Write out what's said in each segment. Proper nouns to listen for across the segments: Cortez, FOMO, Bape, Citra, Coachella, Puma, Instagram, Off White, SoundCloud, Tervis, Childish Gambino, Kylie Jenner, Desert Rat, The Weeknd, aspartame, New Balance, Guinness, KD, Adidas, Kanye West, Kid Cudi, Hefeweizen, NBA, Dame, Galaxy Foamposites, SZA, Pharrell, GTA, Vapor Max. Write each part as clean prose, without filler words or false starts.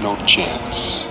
No Chance.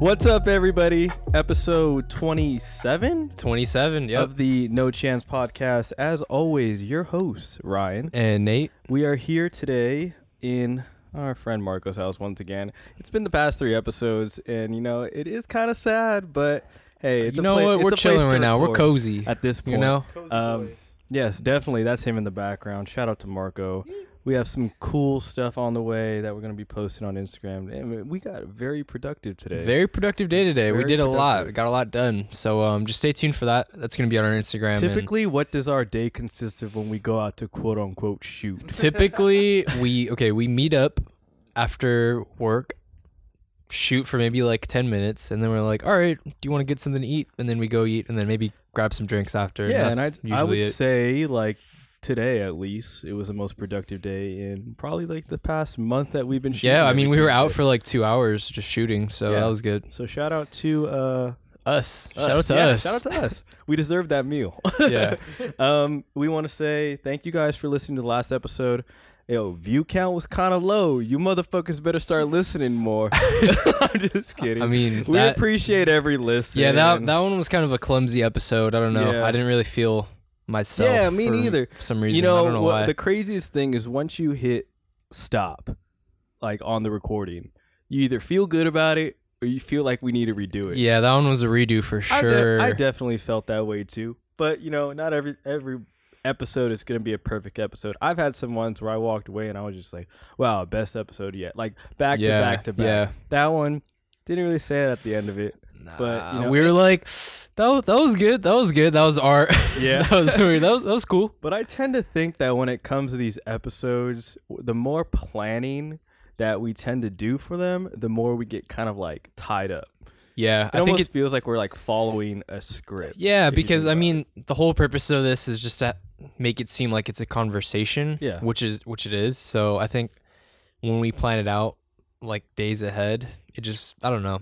What's up, everybody? Episode 27? 27, yep. Of the No Chance podcast. As always, your hosts, Ryan. And Nate. We are here today in our friend Marco's house once again. It's been the past three episodes, and, you know, it is kind of sad, but, hey, it's you know what? We're chilling right now. We're cozy. At this point. You know? Yes, definitely. That's him in the background. Shout out to Marco. We have some cool stuff on the way that we're going to be posting on Instagram. And we got very productive today. Very productive day today. We did a lot. We got a lot done. So just stay tuned for that. That's going to be on our Instagram. Typically, what does our day consist of when we go out to quote unquote shoot? Typically, we meet up after work, shoot for maybe like 10 minutes, and then we're like, all right, do you want to get something to eat? And then we go eat and then maybe grab some drinks after. Yeah, and I would say like, today, at least, it was the most productive day in probably like the past month that we've been shooting. Yeah, I mean, we were out for like 2 hours just shooting, so yeah, that was good. So shout out to us. Shout out to us. We deserved that meal. Yeah. We want to say thank you guys for listening to the last episode. Yo, view count was kind of low. You motherfuckers better start listening more. I'm just kidding. I mean, we appreciate every listen. Yeah, that one was kind of a clumsy episode. I don't know. Yeah. I didn't really feel myself. Yeah, me neither. For some reason, you know, I don't know why. The craziest thing is once you hit stop, like on the recording, you either feel good about it or you feel like we need to redo it. Yeah, that one was a redo for sure. I definitely felt that way too. But you know, not every episode is going to be a perfect episode. I've had some ones where I walked away and I was just like, "Wow, best episode yet!" Like back to back. Yeah. That one didn't really say it at the end of it. Nah, but you know, we were like, that was good. That was art. Yeah. that was cool. But I tend to think that when it comes to these episodes, the more planning that we tend to do for them, the more we get kind of like tied up. Yeah. I think it feels like we're like following a script. Yeah, because I mean, the whole purpose of this is just to make it seem like it's a conversation, yeah, which it is. So I think when we plan it out like days ahead, it just, I don't know.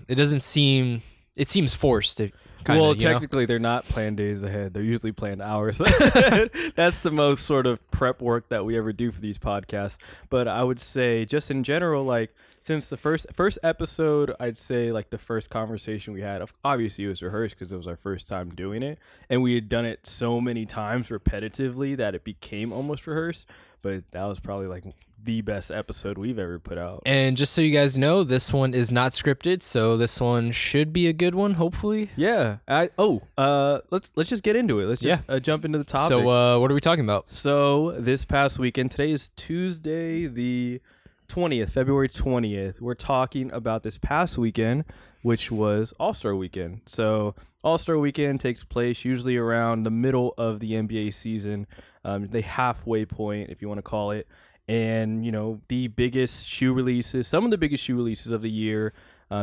It seems forced. Technically, they're not planned days ahead. They're usually planned hours. That's the most sort of prep work that we ever do for these podcasts. But I would say just in general, like since the first episode, I'd say like the first conversation we had, obviously it was rehearsed because it was our first time doing it. And we had done it so many times repetitively that it became almost rehearsed. But that was probably like the best episode we've ever put out. And just so you guys know, this one is not scripted, so this one should be a good one, hopefully. Yeah. Let's just get into it. Let's just jump into the topic. So what are we talking about? So this past weekend, today is Tuesday the 20th, February 20th. We're talking about this past weekend, which was All-Star Weekend. So All-Star Weekend takes place usually around the middle of the NBA season, the halfway point, if you want to call it. And, you know, the biggest shoe releases, some of the biggest shoe releases of the year,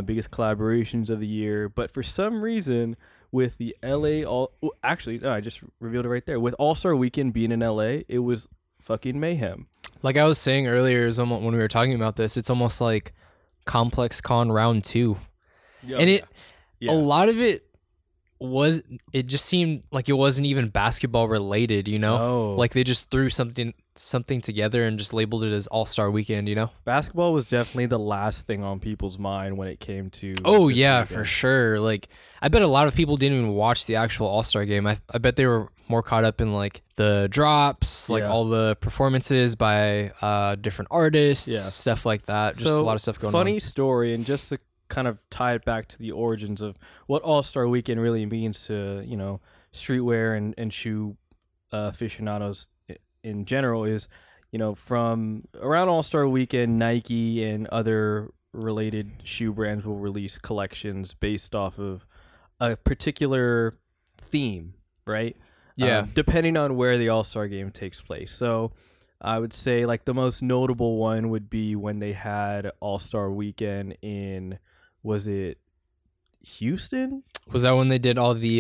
biggest collaborations of the year. But for some reason, with the LA, I just revealed it right there. With All-Star Weekend being in LA, it was fucking mayhem. Like I was saying earlier, is when we were talking about this, it's almost like Complex Con round 2. Yep. And a lot of it was, it just seemed like it wasn't even basketball related, you know? Oh. Like they just threw something together and just labeled it as All-Star Weekend, you know? Basketball was definitely the last thing on people's mind when it came to... Oh, yeah, weekend. For sure. Like, I bet a lot of people didn't even watch the actual All-Star game. I bet they were more caught up in, like, the drops, like, all the performances by different artists, stuff like that. Just a lot of stuff going on. Funny story, and just to kind of tie it back to the origins of what All-Star Weekend really means to, you know, streetwear and shoe aficionados in general is, you know, from around All-Star Weekend, Nike and other related shoe brands will release collections based off of a particular theme, right? Yeah. Depending on where the All-Star game takes place. So I would say like the most notable one would be when they had All-Star Weekend in, was it Houston? Was that when they did all the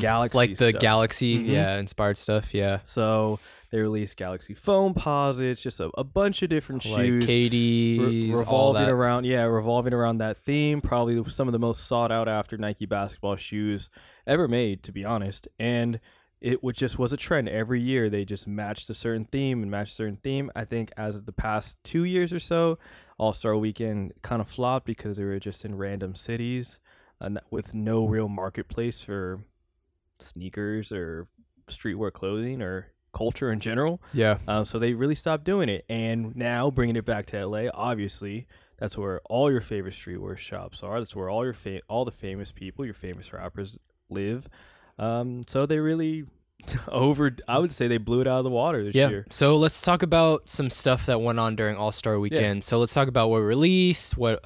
Galaxy like the stuff. Galaxy mm-hmm. yeah inspired stuff? Yeah. So they released Galaxy Foamposites, just a bunch of different shoes, like KDs, revolving around that theme. Probably some of the most sought out after Nike basketball shoes ever made, to be honest. And it just was a trend. Every year they just matched a certain theme and matched a certain theme. I think as of the past 2 years or so, All-Star Weekend kind of flopped because they were just in random cities with no real marketplace for sneakers or streetwear clothing or culture in general. Yeah. So they really stopped doing it. And now bringing it back to LA, obviously, that's where all your favorite streetwear shops are. That's where all your all the famous people, your famous rappers live. So they really I would say they blew it out of the water this year. So let's talk about some stuff that went on during All-Star Weekend. So let's talk about what released, what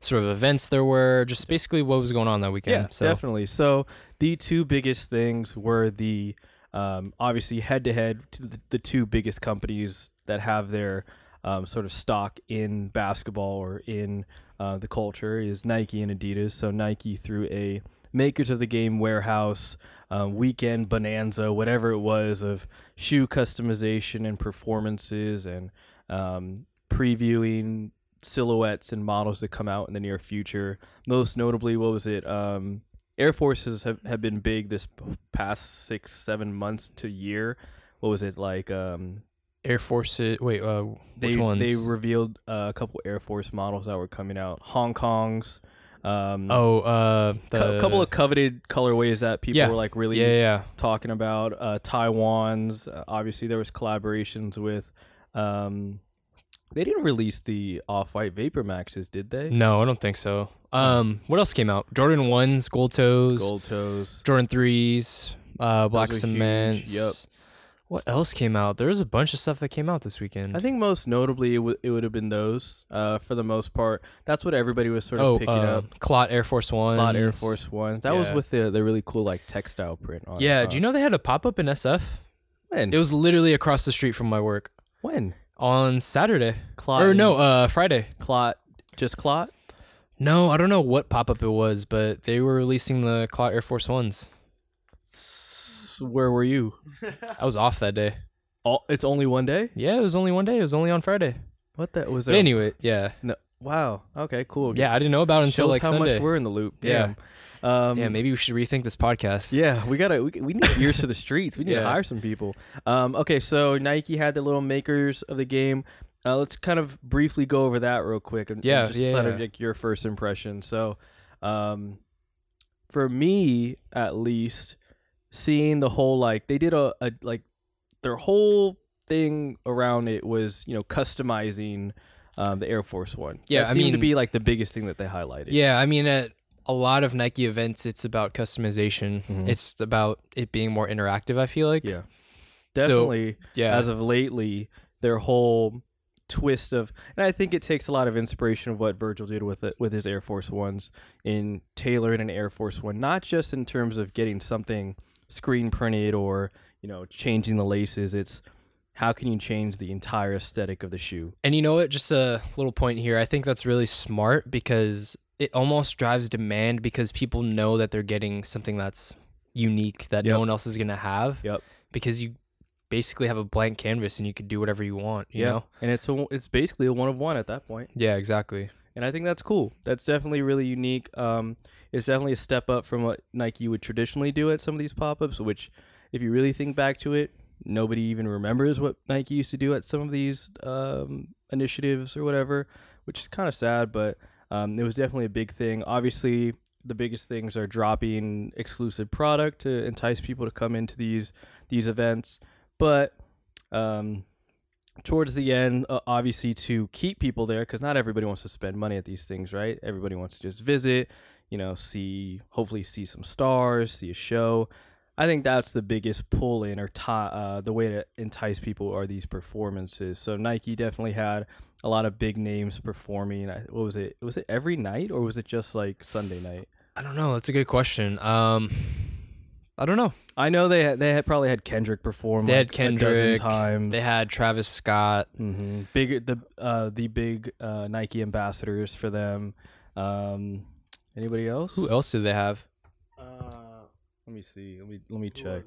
sort of events there were, just basically what was going on that weekend. Yeah, so. Definitely. So the two biggest things were the obviously head-to-head to the two biggest companies that have their sort of stock in basketball or in the culture is Nike and Adidas. So Nike through a Makers of the Game warehouse, weekend bonanza, whatever it was, of shoe customization and performances and previewing silhouettes and models that come out in the near future. Most notably, what was it? Air Forces have been big this past 6-7 months to year. What was it like? Air Force, which ones? They revealed a couple Air Force models that were coming out. Hong Kong's. A couple of coveted colorways that people were like really talking about. Taiwan's, obviously there was collaborations with. They didn't release the Off White Vapor Maxes, did they? No, I don't think so. What else came out? Jordan 1s, Gold Toes, Jordan 3s, Black Cements. Yep. What else came out? There was a bunch of stuff that came out this weekend. I think most notably it would have been those for the most part. That's what everybody was sort of picking up. Clot Air Force Ones. That was with the really cool like textile print on it. Yeah, do you know they had a pop-up in SF? When? It was literally across the street from my work. When? On Saturday. Friday. Clot. Just Clot? No, I don't know what pop-up it was, but they were releasing the Clot Air Force Ones. Where were you? I was off that day. Oh, it's only one day? Yeah, it was only one day. It was only on Friday. What that was? But anyway, yeah. No, wow. Okay, cool. Yeah, I didn't know about it until like Sunday. Shows how much we're in the loop. Damn. Yeah. Yeah, maybe we should rethink this podcast. Yeah, we need ears to the streets. We need to hire some people. Okay, so Nike had the little Makers of the Game. Let's kind of briefly go over that real quick and like your first impression. So, for me at least, seeing the whole like they did a like their whole thing around it was customizing the Air Force One. Yeah, that seemed to be like the biggest thing that they highlighted. Yeah, I mean at a lot of Nike events it's about customization. Mm-hmm. It's about it being more interactive. I feel like as of lately their whole twist of, and I think it takes a lot of inspiration of what Virgil did with his Air Force Ones in tailoring an Air Force One, not just in terms of getting something screen printed or changing the laces. It's how can you change the entire aesthetic of the shoe. And just a little point here, I think that's really smart because it almost drives demand because people know that they're getting something that's unique that no one else is going to have because you basically have a blank canvas and you could do whatever you want you know and it's basically a one of one at that point. Yeah, exactly. And I think that's cool. That's definitely really unique. It's definitely a step up from what Nike would traditionally do at some of these pop-ups, which if you really think back to it, nobody even remembers what Nike used to do at some of these initiatives or whatever, which is kind of sad, but it was definitely a big thing. Obviously, the biggest things are dropping exclusive product to entice people to come into these events, but... towards the end, obviously, to keep people there, because not everybody wants to spend money at these things, right? Everybody wants to just visit, hopefully see some stars, see a show. I think that's the biggest pull in or the way to entice people are these performances. So Nike definitely had a lot of big names performing. What was it? Was it every night or was it just like Sunday night? I don't know. That's a good question. I don't know. I know they had Kendrick perform. They had Kendrick a dozen times. They had Travis Scott. Mm-hmm. The big Nike ambassadors for them. Anybody else? Who else did they have? Let me see. Let me check.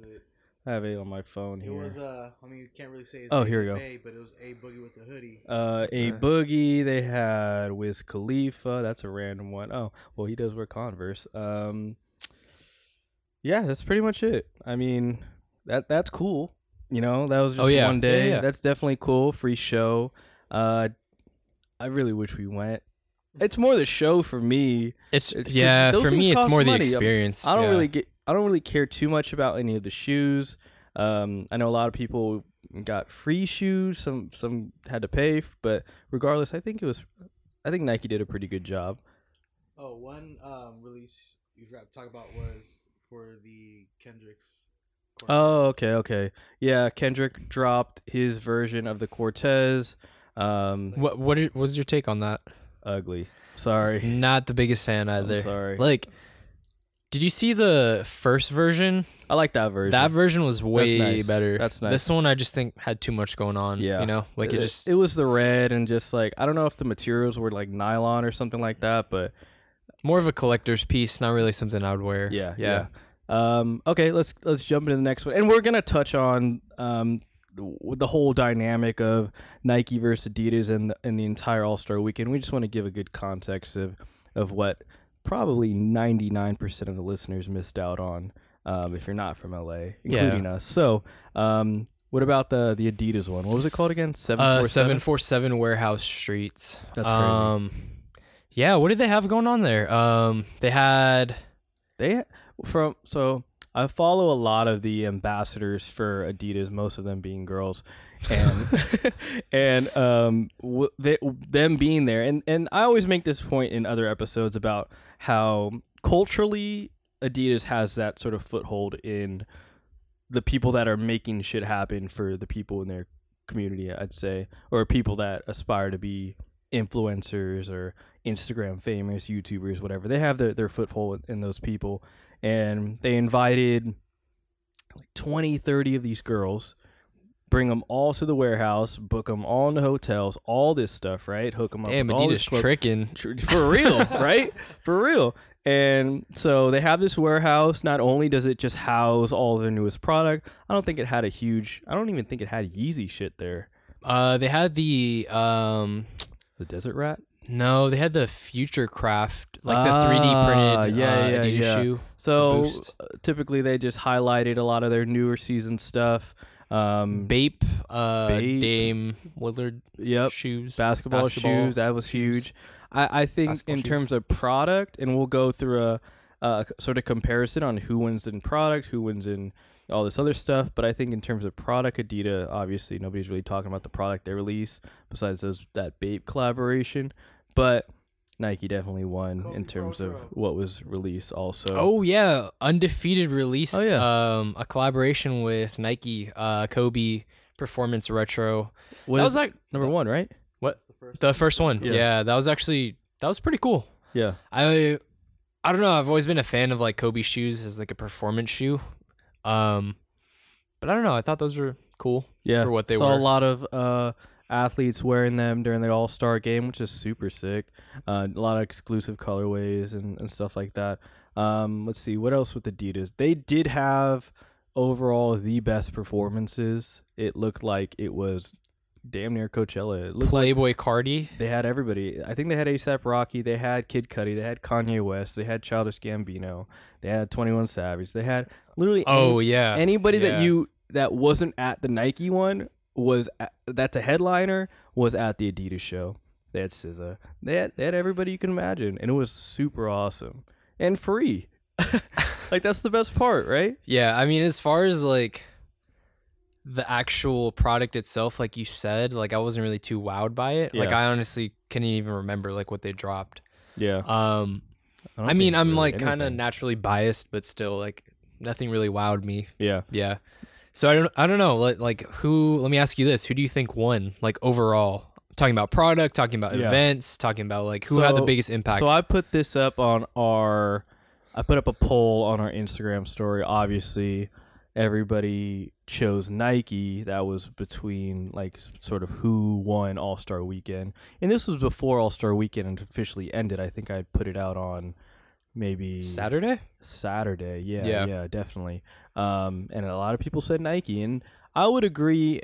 I have it on my phone here. It was I mean, you can't really say. It's here we go. But it was A Boogie with the hoodie. A Boogie. They had Wiz Khalifa. That's a random one. Oh, well, he does wear Converse. Yeah, that's pretty much it. I mean, that's cool. You know, that was just one day. Yeah, yeah. That's definitely cool. Free show. I really wish we went. It's more the show for me. It's yeah, for me it's more money. The experience. I don't really get. I don't really care too much about any of the shoes. I know a lot of people got free shoes. Some had to pay, but regardless, I think Nike did a pretty good job. Oh, one release you forgot to talk about was for the Kendrick's. Cortez. Oh, okay. Yeah, Kendrick dropped his version of the Cortez. What was your take on that? Ugly. Sorry. Not the biggest fan either. I'm sorry. Like, did you see the first version? I like that version. That version was way better. That's nice. This one I just think had too much going on. Yeah. You know, like it was the red and just like, I don't know if the materials were like nylon or something like that, but more of a collector's piece, not really something I would wear. Yeah. Okay, let's jump into the next one. And we're going to touch on the whole dynamic of Nike versus Adidas and the entire All-Star Weekend. We just want to give a good context of what probably 99% of the listeners missed out on if you're not from LA, including us. So what about the Adidas one? What was it called again? 747 Warehouse Streets. That's crazy. Yeah, what did they have going on there? I follow a lot of the ambassadors for Adidas, most of them being girls, and them being there. And I always make this point in other episodes about how culturally Adidas has that sort of foothold in the people that are making shit happen for the people in their community, I'd say, or people that aspire to be influencers or Instagram famous, YouTubers, whatever. They have their foothold in those people. And they invited like 20, 30 of these girls, bring them all to the warehouse, book them all in the hotels, all this stuff, right? Hook them up. Damn, Adidas tricking. For real, right? For real. And so they have this warehouse. Not only does it just house all their newest product, I don't even think it had Yeezy shit there. They had the Desert Rat? No, they had the Future Craft, like the 3D printed Adidas shoe. So typically they just highlighted a lot of their newer season stuff. Bape, Dame Willard shoes. Basketball shoes, that was huge. I think in terms of product, and we'll go through a sort of comparison on who wins in product, who wins in all this other stuff, but I think in terms of product, Adidas, obviously nobody's really talking about the product they release besides that Bape collaboration. But Nike definitely won in terms of what was released also. Oh, yeah. Undefeated released a collaboration with Nike, Kobe Performance Retro. That was like number one, right? What? The first one. Yeah, that was pretty cool. Yeah. I don't know. I've always been a fan of like Kobe shoes as like a performance shoe. But I don't know. I thought those were cool for what they were. Saw a lot of athletes wearing them during the All-Star game, which is super sick. A lot of exclusive colorways and stuff like that. Let's see. What else with Adidas? They did have overall the best performances. It looked like it was damn near Coachella. It looked Playboi Carti. They had everybody. I think they had A$AP Rocky. They had Kid Cudi. They had Kanye West. They had Childish Gambino. They had 21 Savage. They had literally anybody that wasn't at the Nike one. That's a headliner, was at the Adidas show. They had SZA. They had everybody you can imagine, and it was super awesome and free. Like, that's the best part, right? Yeah, I mean, as far as like the actual product itself, like you said, like I wasn't really too wowed by it. Yeah. Like I honestly couldn't even remember like what they dropped. Yeah. I mean, I'm really like kind of naturally biased, but still like nothing really wowed me. Yeah. Yeah. So I don't know, like who, let me ask you this, who do you think won, like overall? Talking about product, talking about events, talking about like who had the biggest impact. So I put up a poll on our Instagram story. Obviously everybody chose Nike. That was between like sort of who won All-Star Weekend. And this was before All-Star Weekend officially ended. I think I put it out on maybe Saturday. Yeah, definitely. And a lot of people said Nike, and I would agree.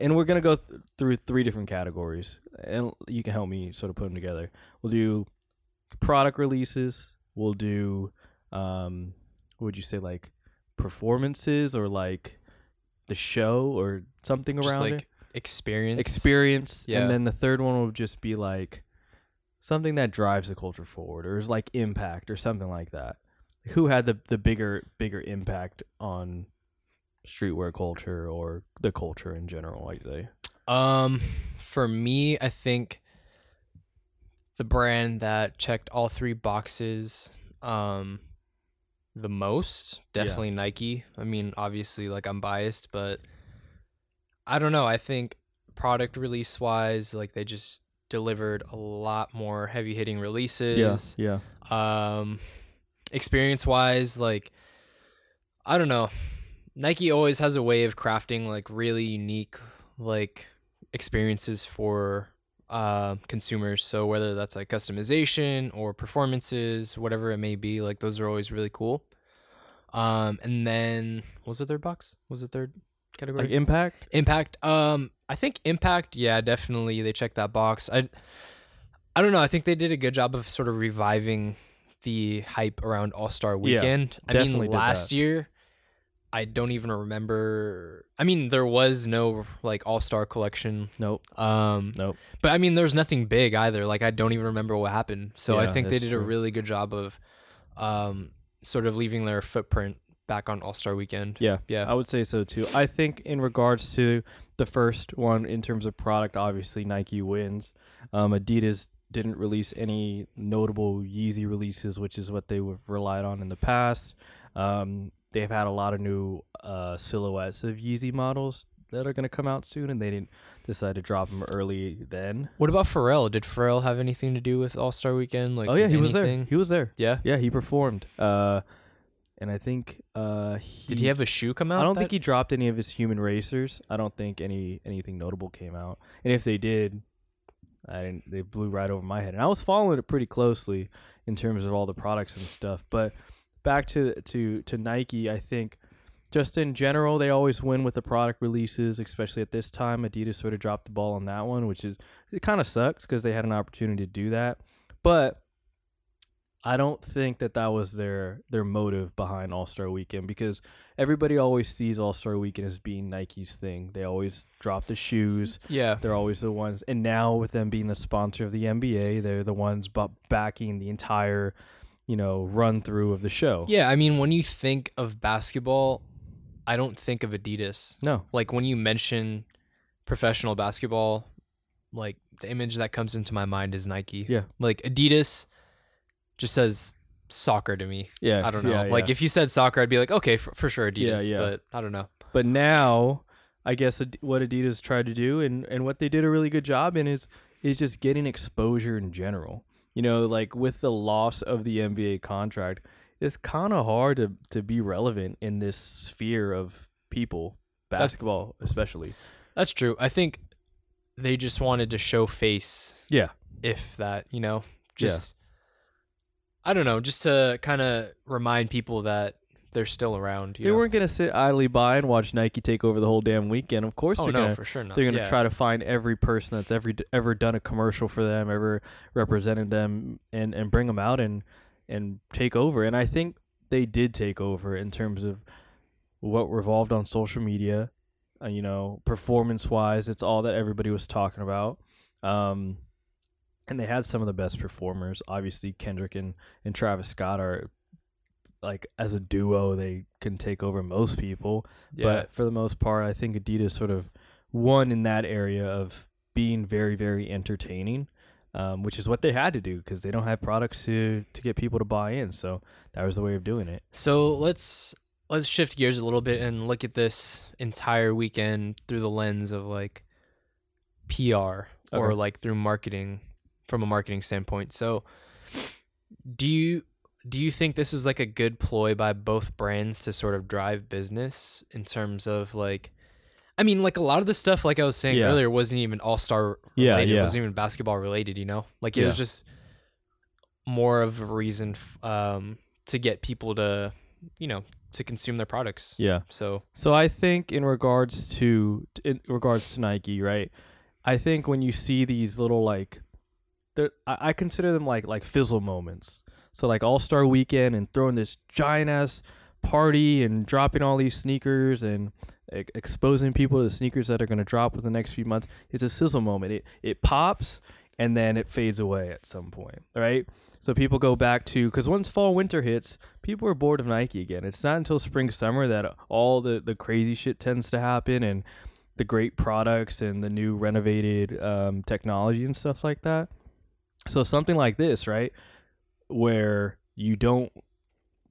And we're going to go through three different categories, and you can help me sort of put them together. We'll do product releases. We'll do, what would you say, like performances or like the show or something just around like it? Experience. Yeah. And then the third one will just be like something that drives the culture forward or is like impact or something like that. Who had the bigger impact on streetwear culture or the culture in general, I'd say? For me, I think the brand that checked all three boxes the most, definitely Nike. I mean, obviously, like, I'm biased, but I don't know. I think product release wise, like, they just delivered a lot more heavy hitting releases. Yeah. Experience wise, like, I don't know. Nike always has a way of crafting like really unique like experiences for consumers. So whether that's like customization or performances, whatever it may be, like those are always really cool. And then what was the third box? What was the third category? Like impact? Impact. I think impact, yeah, definitely they checked that box. I don't know, I think they did a good job of sort of reviving the hype around All-Star Weekend. Yeah, I mean, last year I don't even remember. I mean, there was no like all-star collection. Nope. But I mean, there was nothing big either. Like, I don't even remember what happened. So yeah, I think they did a really good job of sort of leaving their footprint back on All-Star Weekend. Yeah. I would say so too. I think in regards to the first one in terms of product, obviously Nike wins. Adidas didn't release any notable Yeezy releases, which is what they would have relied on in the past. They've had a lot of new silhouettes of Yeezy models that are going to come out soon, and they didn't decide to drop them early then. What about Pharrell? Did Pharrell have anything to do with All-Star Weekend? Like, oh, yeah, he was there. Yeah? Yeah, he performed. And I think... did he have a shoe come out? I don't think he dropped any of his Human Racers. I don't think anything notable came out. And if they did, they blew right over my head. And I was following it pretty closely in terms of all the products and stuff, but... Back to Nike, I think just in general, they always win with the product releases, especially at this time. Adidas sort of dropped the ball on that one, which is, it kind of sucks because they had an opportunity to do that. But I don't think that was their motive behind All-Star Weekend, because everybody always sees All-Star Weekend as being Nike's thing. They always drop the shoes. Yeah. They're always the ones. And now with them being the sponsor of the NBA, they're the ones backing the entire run through of the show. Yeah, I mean, when you think of basketball, I don't think of Adidas. No. Like, when you mention professional basketball, like, the image that comes into my mind is Nike. Yeah. Like, Adidas just says soccer to me. Yeah. I don't know. Yeah, like, if you said soccer, I'd be like, okay, for sure Adidas, but I don't know. But now, I guess what Adidas tried to do and what they did a really good job in is just getting exposure in general. Like with the loss of the NBA contract, it's kind of hard to be relevant in this sphere of people, basketball especially. That's true. I think they just wanted to show face. Yeah. If that, I don't know, just to kind of remind people that they're still around. They weren't going to sit idly by and watch Nike take over the whole damn weekend. Of course, they're going to try to find every person that's ever done a commercial for them, ever represented them, and bring them out and take over. And I think they did take over in terms of what revolved on social media, performance-wise. It's all that everybody was talking about. And they had some of the best performers. Obviously, Kendrick and Travis Scott are... Like, as a duo, they can take over most people. Yeah. But for the most part, I think Adidas sort of won in that area of being very, very entertaining, which is what they had to do because they don't have products to get people to buy in. So that was the way of doing it. So let's shift gears a little bit and look at this entire weekend through the lens of, like, PR or, like, through marketing, from a marketing standpoint. So do you think this is like a good ploy by both brands to sort of drive business in terms of, like, I mean, like, a lot of the stuff, like I was saying earlier, wasn't even all-star related. It wasn't even basketball related, Like, it was just more of a reason to get people to, you know, to consume their products. Yeah. So I think in regards to Nike, right? I think when you see these little like, I consider them like fizzle moments. So like All-Star Weekend and throwing this giant ass party and dropping all these sneakers and exposing people to the sneakers that are going to drop within the next few months. It's a sizzle moment. It pops and then it fades away at some point, right? So people go back to, because once fall winter hits, people are bored of Nike again. It's not until spring summer that all the crazy shit tends to happen and the great products and the new renovated technology and stuff like that. So something like this, right, where you don't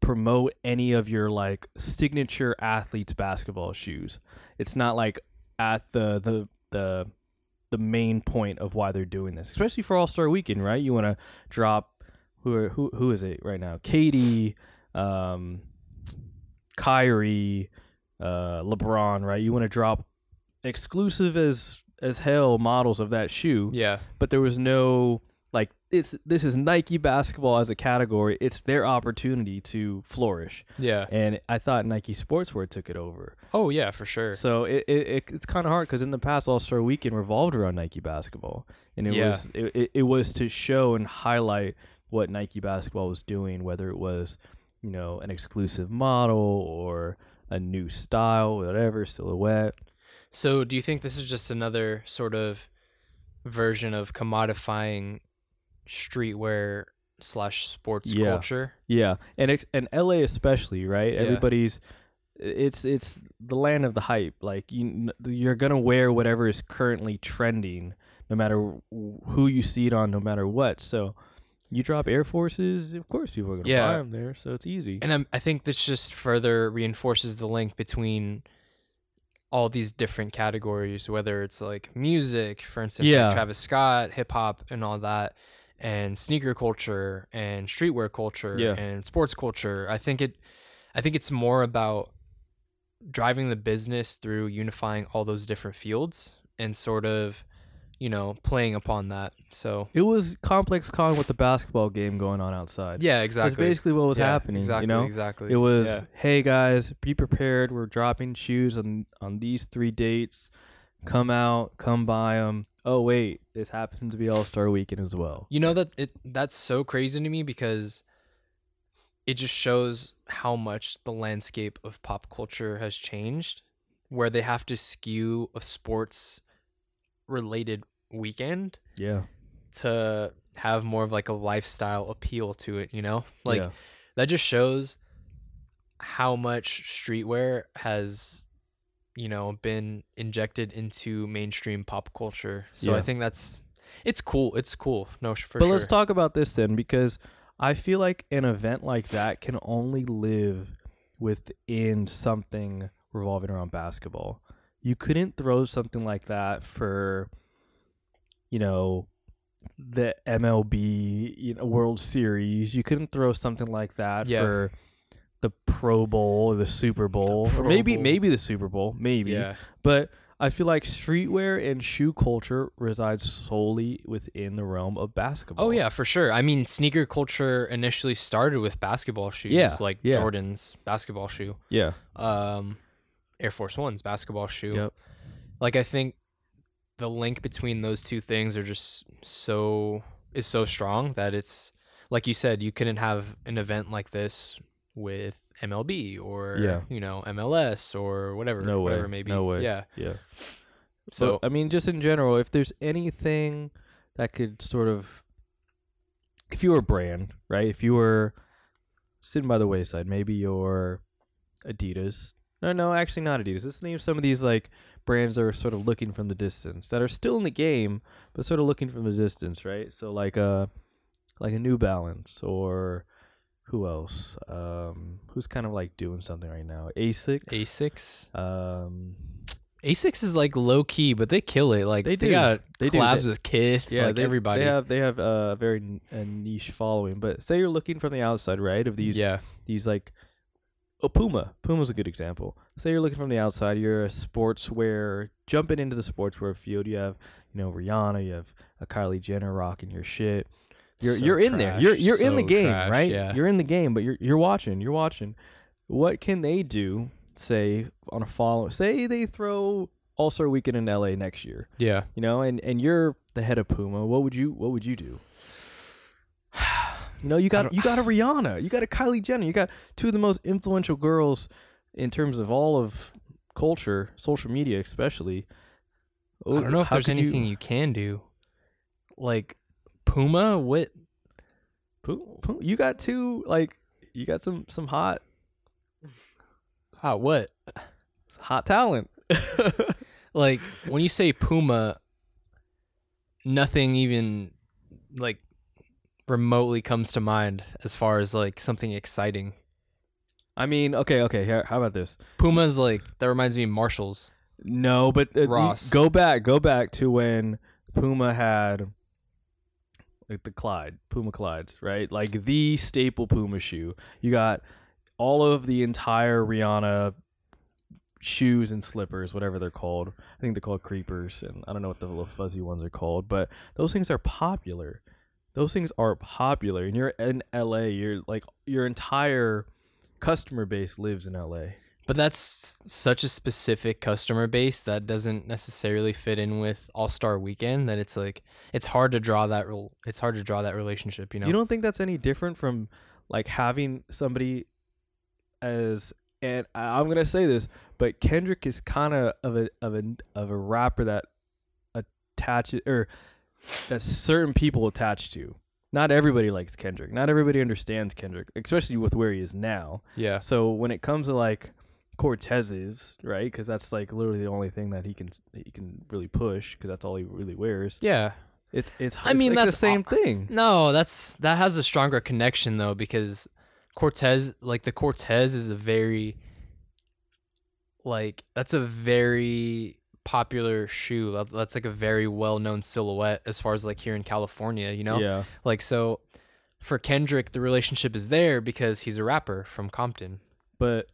promote any of your like signature athletes' basketball shoes. It's not like at the main point of why they're doing this, especially for All-Star Weekend, right? You want to drop. Who is it right now? KD, Kyrie, LeBron, right? You want to drop exclusive as hell models of that shoe. Yeah. But there was no like this is Nike basketball as a category. It's their opportunity to flourish. Yeah. And I thought Nike Sportswear took it over. Oh yeah, for sure. So it's kind of hard because in the past All-Star Weekend revolved around Nike basketball, and it was to show and highlight what Nike basketball was doing, whether it was, you know, an exclusive model or a new style, whatever, silhouette. So do you think this is just another sort of version of commodifying streetwear / sports culture? Yeah. And LA especially, right? Yeah. Everybody's it's the land of the hype. Like you're going to wear whatever is currently trending, no matter who you see it on, no matter what. So you drop Air Forces, of course people are going to buy them there, so it's easy. And I think this just further reinforces the link between all these different categories, whether it's like music, for instance, like Travis Scott, hip-hop and all that, and sneaker culture and streetwear culture and sports culture. I think it's more about driving the business through unifying all those different fields and sort of, you know, playing upon that. So it was Complex Con with the basketball game going on outside. Yeah, exactly. That's basically what was happening. Exactly, you know? Exactly. It was, hey guys, be prepared. We're dropping shoes on these 3 dates. Come out, come buy them. Oh wait, this happens to be All-Star Weekend as well. You know, that's so crazy to me because it just shows how much the landscape of pop culture has changed, where they have to skew a sports related weekend to have more of like a lifestyle appeal to it, you know, like that just shows how much streetwear has, you know, been injected into mainstream pop culture. So I think it's cool. It's cool. No, for sure. But let's talk about this then, because I feel like an event like that can only live within something revolving around basketball. You couldn't throw something like that for, you know, the MLB, you know, World Series. You couldn't throw something like that for the Pro Bowl or the Super Bowl. Maybe the Super Bowl. Maybe. Yeah. But I feel like streetwear and shoe culture resides solely within the realm of basketball. Oh, yeah, for sure. I mean, sneaker culture initially started with basketball shoes, like Jordan's basketball shoe. Yeah. Air Force One's basketball shoe. Yep. Like I think the link between those two things are just so strong that it's like you said, you couldn't have an event like this with MLB or you know, MLS or whatever. No way. Whatever maybe. No way. Yeah. Yeah. So but, I mean, just in general, if there's anything that could sort of, if you were a brand, right? If you were sitting by the wayside, maybe you're Adidas. No, actually not Adidas. Let's name some of these like brands that are sort of looking from the distance, that are still in the game, but sort of looking from the distance, right? So like a New Balance or who else? Who's kind of like doing something right now? Asics. Asics is like low key, but they kill it. Like they do collabs with Kith. Yeah, like everybody. They have a very niche following. But say you're looking from the outside, right? Of these these like. Oh, Puma's a good example. Say you're looking from the outside, you're a sportswear, jumping into the sportswear field. You have, you know, Rihanna, you have a Kylie Jenner rocking your shit. You're in there. You're in the game, right? Yeah. You're in the game, but you're watching. You're watching. What can they do? Say on a follow. Say they throw All-Star Weekend in LA next year. Yeah. You know, and you're the head of Puma. What would you do? You know, you got a Rihanna, you got a Kylie Jenner, you got two of the most influential girls in terms of all of culture, social media especially. I don't know if there's anything you can do. Like Puma, what? Puma, you got two, like you got some hot what? It's hot talent. Like when you say Puma, nothing even like remotely comes to mind as far as like something exciting. I mean, okay, how about this? Puma's like, that reminds me of Marshalls. No, but Ross. Go back to when Puma had like the Puma Clydes, right? Like the staple Puma shoe. You got all of the entire Rihanna shoes and slippers, whatever they're called. I think they're called creepers, and I don't know what the little fuzzy ones are called, but those things are popular. And you're in LA. You're like, your entire customer base lives in LA. But that's such a specific customer base that doesn't necessarily fit in with All-Star Weekend. That it's like, it's hard to draw that relationship. You know. You don't think that's any different from like having somebody as, and I'm gonna say this, but Kendrick is kind of a rapper that attaches or that certain people attach to. Not everybody likes Kendrick. Not everybody understands Kendrick, especially with where he is now. Yeah. So when it comes to like Cortez's, right? Because that's like literally the only thing that he can really push, because that's all he really wears. Yeah. I mean, that's the same thing. No, that has a stronger connection though, because Cortez, like the Cortez is a very, like that's a very popular shoe. That's like a very well-known silhouette as far as like here in California, you know? Yeah. Like, so for Kendrick, the relationship is there because he's a rapper from Compton. But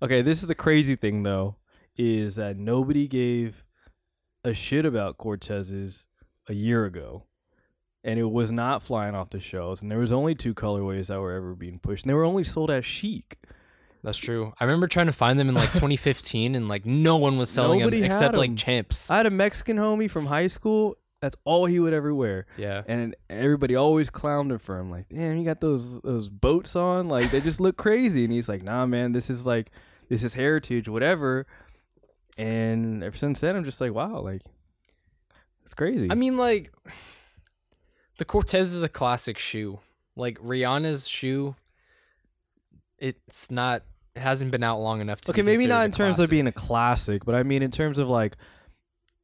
okay, this is the crazy thing though, is that nobody gave a shit about Cortez's a year ago, and it was not flying off the shelves, and there was only two colorways that were ever being pushed, and they were only sold as chic. That's true. I remember trying to find them in like 2015, and like no one was selling them except like Champs. I had a Mexican homie from high school. That's all he would ever wear. Yeah. And everybody always clowned him for him. Like, damn, you got those boats on. Like, they just look crazy. And he's like, nah, man, this is heritage, whatever. And ever since then, I'm just like, wow, like, it's crazy. I mean, like, the Cortez is a classic shoe. Like, Rihanna's shoe, it hasn't been out long enough to be maybe not in terms of being a classic, but I mean in terms of like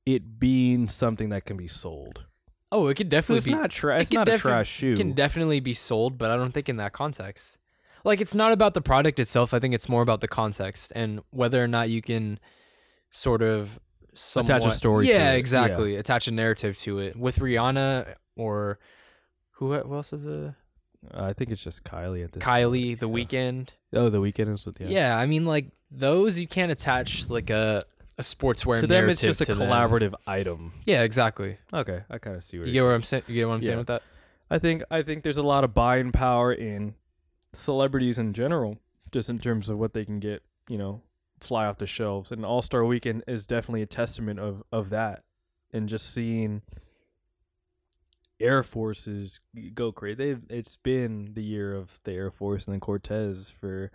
it being something that can be sold. Oh, it could definitely be. It's not a trash shoe. It can definitely be sold, but I don't think in that context. Like, it's not about the product itself. I think it's more about the context and whether or not you can sort of attach a story to it. Yeah, exactly. Attach a narrative to it. With Rihanna or who else is it? I think it's just Kylie at this point. Kylie, The Weeknd. Oh, The Weeknd is with you. Yeah, I mean, like, those you can't attach, like, a sportswear narrative to them. It's just a collaborative item. Yeah, exactly. Okay, I kind of see what you're saying. You get what I'm saying with that? I think there's a lot of buying power in celebrities in general, just in terms of what they can get, you know, fly off the shelves. And All-Star Weekend is definitely a testament of that, and just seeing Air Forces go crazy. It's been the year of the Air Force, and then Cortez for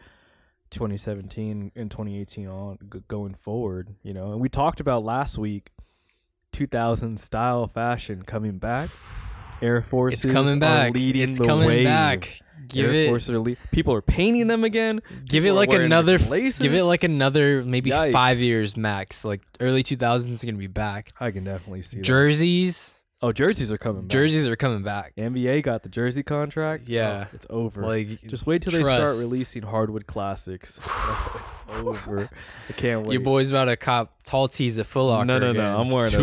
2017 and 2018 on going forward, you know. And we talked about last week, 2000 style fashion coming back. Air Forces are leading the way. It's coming back. People are painting them again. Give it like another. Give it like another maybe 5 years max. Like early 2000s is gonna be back. I can definitely see jerseys. Oh, jerseys are coming back. The NBA got the jersey contract. Yeah. Oh, it's over. Like, just wait till they start releasing hardwood classics. It's over. I can't wait. Your boy's about to cop tall tees at Foot Locker. No. I'm wearing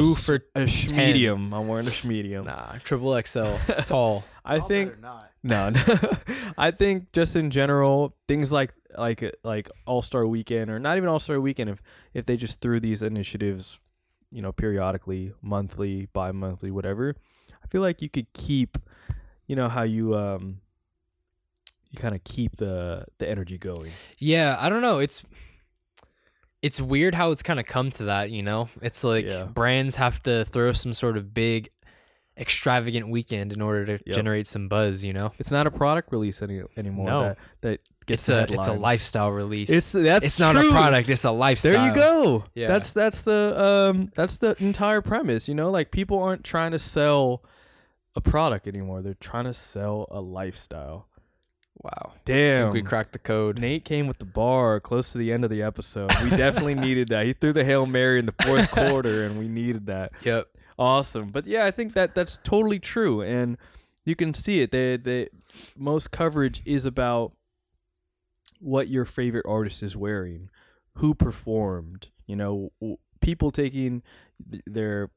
medium. I'm wearing a medium. Nah, triple XL. Tall. I think just in general, things like All-Star Weekend, or not even All-Star Weekend, if they just threw these initiatives, you know, periodically, monthly, bi-monthly, whatever, I feel like you could keep you know, how you you kind of keep the energy going. Yeah, I don't know. It's weird how it's kind of come to that, you know? It's like brands have to throw some sort of big extravagant weekend in order to generate some buzz, you know? It's not a product release anymore. No. That gets it's a lifestyle release. It's true. Not a product, it's a lifestyle. There you go. Yeah. That's the entire premise, you know? Like, people aren't trying to sell a product anymore. They're trying to sell a lifestyle. Wow. Damn. I think we cracked the code. Nate came with the bar close to the end of the episode. We definitely needed that. He threw the Hail Mary in the fourth quarter, and we needed that. Yep. Awesome. But yeah, I think that's totally true. And you can see it. They most coverage is about what your favorite artist is wearing, who performed, you know, people taking their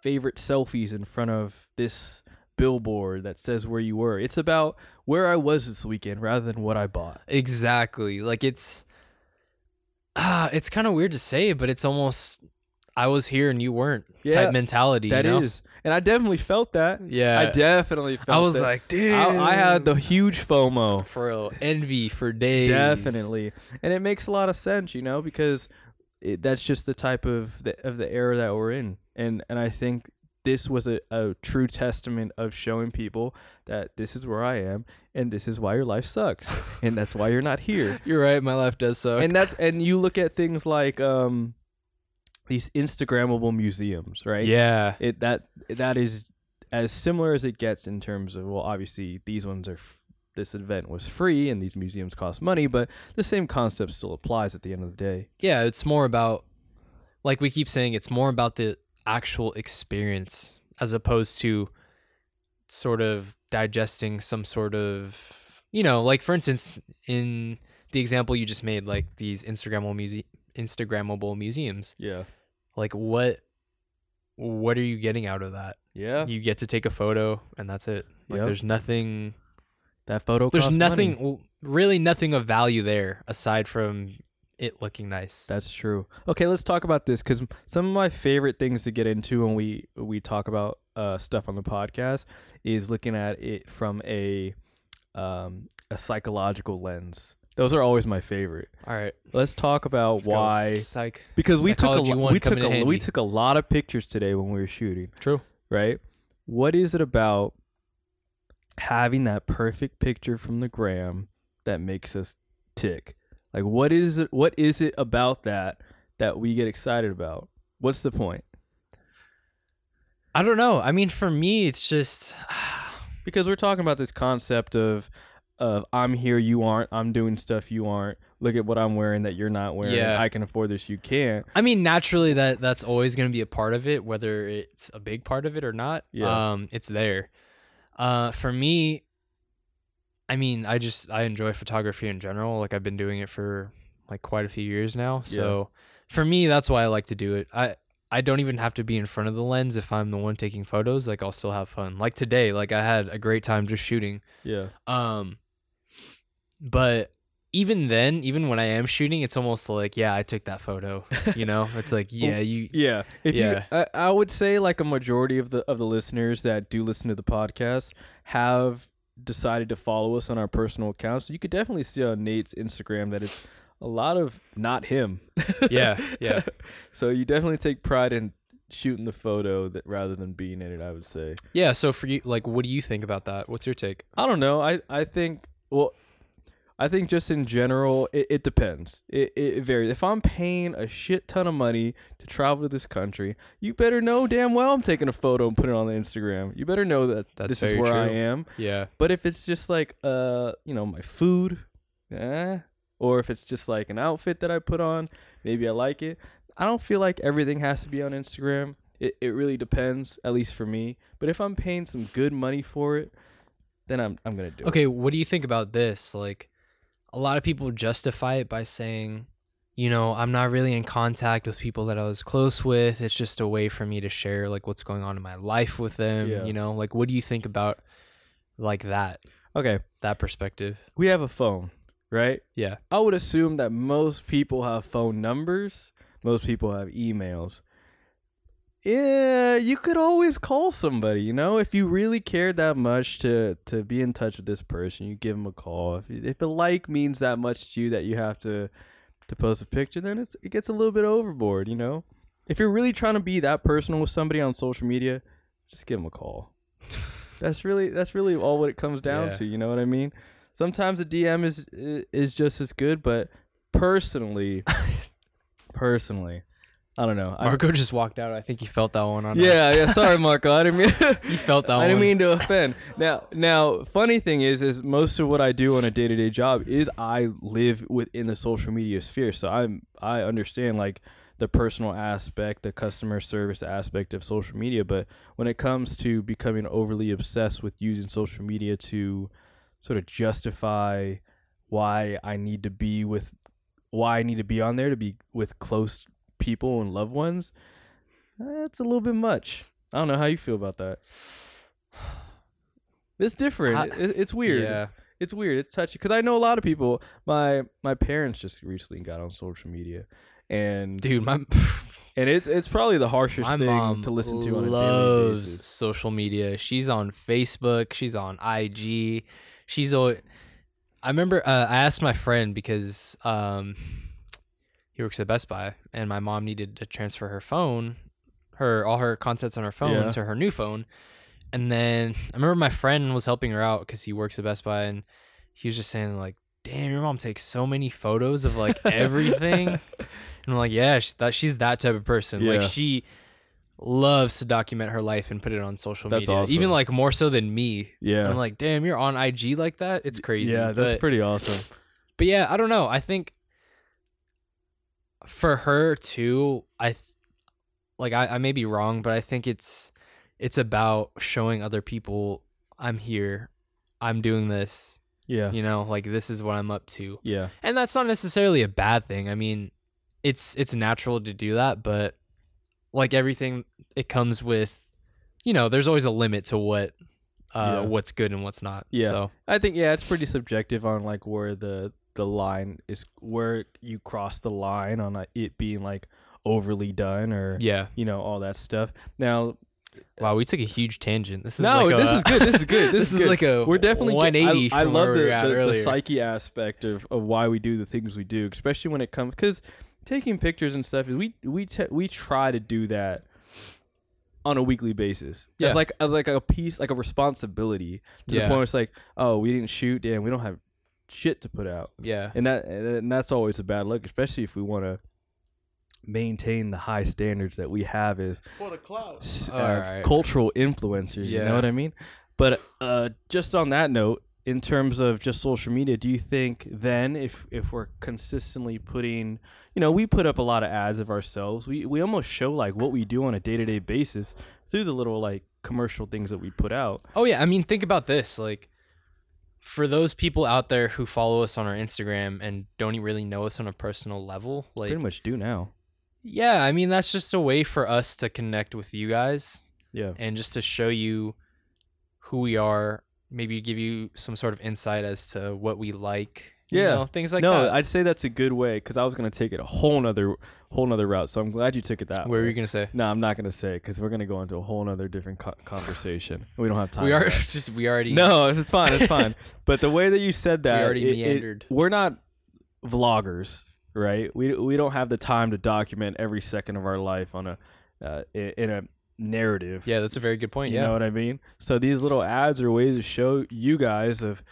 favorite selfies in front of this billboard that says where you were. It's about where I was this weekend rather than what I bought. Exactly. Like, it's kind of weird to say, but it's almost I was here and you weren't type mentality. That, you know? Is. And I definitely felt that. Yeah. I was like, damn. I had the huge FOMO. For real. Envy for days. Definitely. And it makes a lot of sense, you know, because that's just the type of the era that we're in. And I think this was a true testament of showing people that this is where I am, and this is why your life sucks, and that's why you're not here. You're right, my life does suck. And you look at things like these Instagrammable museums, right? Yeah. That is as similar as it gets in terms of, well, obviously these ones are this event was free and these museums cost money, but the same concept still applies at the end of the day. Yeah, it's more about, like we keep saying, it's more about the actual experience as opposed to sort of digesting some sort of, you know, like, for instance, in the example you just made, like these Instagrammable museums. Yeah. Like, what are you getting out of that? Yeah. You get to take a photo and that's it. Like, there's nothing. That photo costs money. Really nothing of value there aside from it looking nice. That's true. Okay, let's talk about this, because some of my favorite things to get into when we talk about stuff on the podcast is looking at it from a psychological lens. Those are always my favorite. All right, let's talk about why. Because we took a lot of pictures today when we were shooting. True. Right. What is it about having that perfect picture from the gram that makes us tick? Like, what is it about that we get excited about? What's the point? I don't know. I mean, for me, it's just because we're talking about this concept of I'm here, you aren't, I'm doing stuff you aren't, look at what I'm wearing that you're not wearing. Yeah. I can afford this, you can't. I mean, naturally that's always going to be a part of it, whether it's a big part of it or not. Yeah. It's there. For me, I mean, I enjoy photography in general. Like, I've been doing it for like quite a few years now. So for me, that's why I like to do it. I don't even have to be in front of the lens. If I'm the one taking photos, like, I'll still have fun. Like today, like, I had a great time just shooting. Yeah. But even then, even when I am shooting, it's almost like, yeah, I took that photo, you know? It's like, yeah, you. Yeah. I would say like a majority of the listeners that do listen to the podcast have decided to follow us on our personal accounts. You could definitely see on Nate's Instagram that it's a lot of not him. yeah So you definitely take pride in shooting the photo that rather than being in it, I would say. Yeah. So for you, like, what do you think about that? What's your take? I don't know. I think just in general, it depends. It varies. If I'm paying a shit ton of money to travel to this country, you better know damn well I'm taking a photo and putting it on the Instagram. You better know that this is where true. I am. Yeah. But if it's just like, you know, my food, or if it's just like an outfit that I put on, maybe I like it. I don't feel like everything has to be on Instagram. It really depends, at least for me. But if I'm paying some good money for it, then I'm gonna do it. Okay, what do you think about this? Like, a lot of people justify it by saying, you know, I'm not really in contact with people that I was close with. It's just a way for me to share, like, what's going on in my life with them. Yeah. You know, like, what do you think about, like, that? Okay. That perspective. We have a phone, right? Yeah. I would assume that most people have phone numbers. Most people have emails. Yeah, you could always call somebody, you know, if you really cared that much to be in touch with this person, you give them a call. If a like means that much to you that you have to post a picture, then it gets a little bit overboard, you know. If you're really trying to be that personal with somebody on social media, just give them a call. That's really all what it comes down to, you know what I mean? Sometimes a DM is just as good, but personally, I don't know. Marco just walked out. I think he felt that one on. Yeah. Sorry, Marco. I didn't mean. He felt that one. I didn't mean to offend. Now, funny thing is most of what I do on a day-to-day job is I live within the social media sphere, so I understand like the personal aspect, the customer service aspect of social media. But when it comes to becoming overly obsessed with using social media to sort of justify why I need to be on there to be with close people and loved ones, that's a little bit much. I don't know how you feel about that. It's different. It's weird. Yeah. It's weird. It's touchy. Because I know a lot of people. My parents just recently got on social media, and dude, it's probably the harshest thing to listen to on a daily basis. Loves social media. She's on Facebook. She's on IG. She's always. I remember I asked my friend because he works at Best Buy, and my mom needed to transfer her phone, all her contacts on her phone to her new phone. And then I remember my friend was helping her out because he works at Best Buy, and he was just saying like, "Damn, your mom takes so many photos of like everything." And I'm like, "Yeah, she's that type of person. Yeah. Like she loves to document her life and put it on social media." Awesome. Even like more so than me. Yeah. And I'm like, "Damn, you're on IG like that? It's crazy." Yeah, that's pretty awesome. But yeah, I don't know. I think for her too, I may be wrong, but I think it's about showing other people I'm here, I'm doing this. Yeah. You know, like this is what I'm up to. Yeah. And that's not necessarily a bad thing. I mean, it's natural to do that, but like everything, it comes with, you know, there's always a limit to what what's good and what's not. Yeah. So I think it's pretty subjective on like where the line is, where you cross the line on it being like overly done or you know, all that stuff. Now, wow, we took a huge tangent. This is good. This is good. Like a, we're definitely 180. I love the psyche aspect of why we do the things we do, especially when it comes, because taking pictures and stuff is we try to do that on a weekly basis. Yeah. As like a piece, like a responsibility to the point where it's like, oh, we didn't shoot, damn, we don't have shit to put out, and that's always a bad look, especially if we want to maintain the high standards that we have as cultural influencers. You know what I mean? But just on that note, in terms of just social media, do you think then if we're consistently putting, you know, we put up a lot of ads of ourselves, we almost show like what we do on a day-to-day basis through the little like commercial things that we put out. Oh yeah, I mean, think about this, like for those people out there who follow us on our Instagram and don't really know us on a personal level, like pretty much do now. Yeah, I mean, that's just a way for us to connect with you guys. Yeah. And just to show you who we are, maybe give you some sort of insight as to what we like. Yeah. You know, things like that. No, I'd say that's a good way, because I was going to take it a whole nother route, so I'm glad you took it that way. What were you going to say? No, I'm not going to say it, because we're going to go into a whole nother different conversation. We don't have time. We already... No, it's fine. But the way that you said that... We already meandered. We're not vloggers, right? We don't have the time to document every second of our life on in a narrative. Yeah, that's a very good point. You know what I mean? So these little ads are ways to show you guys of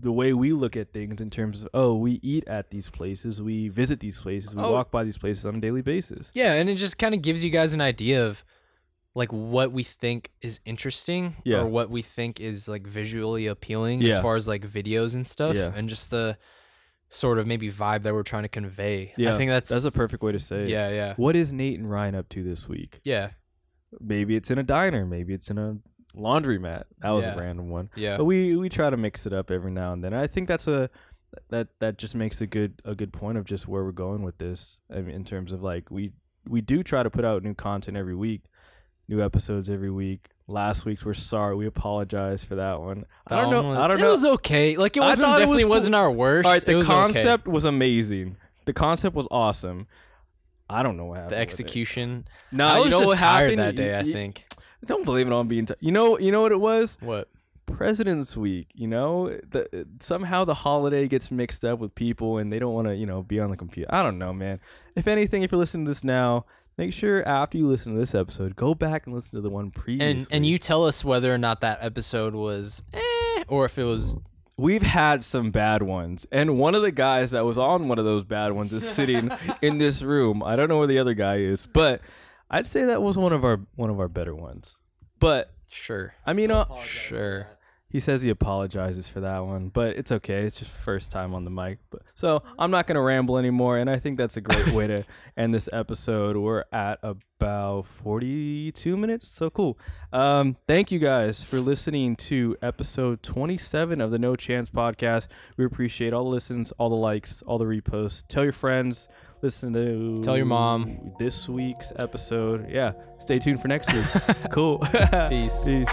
the way we look at things in terms of, oh, we eat at these places, we visit these places, we walk by these places on a daily basis. Yeah, and it just kind of gives you guys an idea of like what we think is interesting or what we think is like visually appealing as far as like videos and stuff and just the sort of maybe vibe that we're trying to convey. Yeah, I think that's a perfect way to say it. Yeah. What is Nate and Ryan up to this week? Yeah. Maybe it's in a diner, maybe it's in a laundromat. That was a random one. Yeah. But we try to mix it up every now and then. I think that's that just makes a good point of just where we're going with this. I mean, in terms of like we do try to put out new content every week, new episodes every week. Last week's, we're sorry, we apologize for that one. I don't know. It was okay. Like it wasn't our worst. All right, the concept was amazing. The concept was awesome. I don't know what happened. The execution. No, I was just tired that day. I think. Don't blame it on being tired. You know what it was? What? President's Week. You know, somehow the holiday gets mixed up with people, and they don't want to, be on the computer. I don't know, man. If anything, if you're listening to this now, make sure after you listen to this episode, go back and listen to the one previously. And you tell us whether or not that episode was or if it was. We've had some bad ones, and one of the guys that was on one of those bad ones is sitting in this room. I don't know where the other guy is, but I'd say that was one of our better ones. But sure, I mean, sure. He says he apologizes for that one, but it's okay. It's just first time on the mic. So I'm not going to ramble anymore, and I think that's a great way to end this episode. We're at about 42 minutes, so cool. Thank you guys for listening to episode 27 of the No Chance podcast. We appreciate all the listens, all the likes, all the reposts. Tell your friends. Listen to... Tell your mom. This week's episode. Yeah, stay tuned for next week's. Cool. Peace.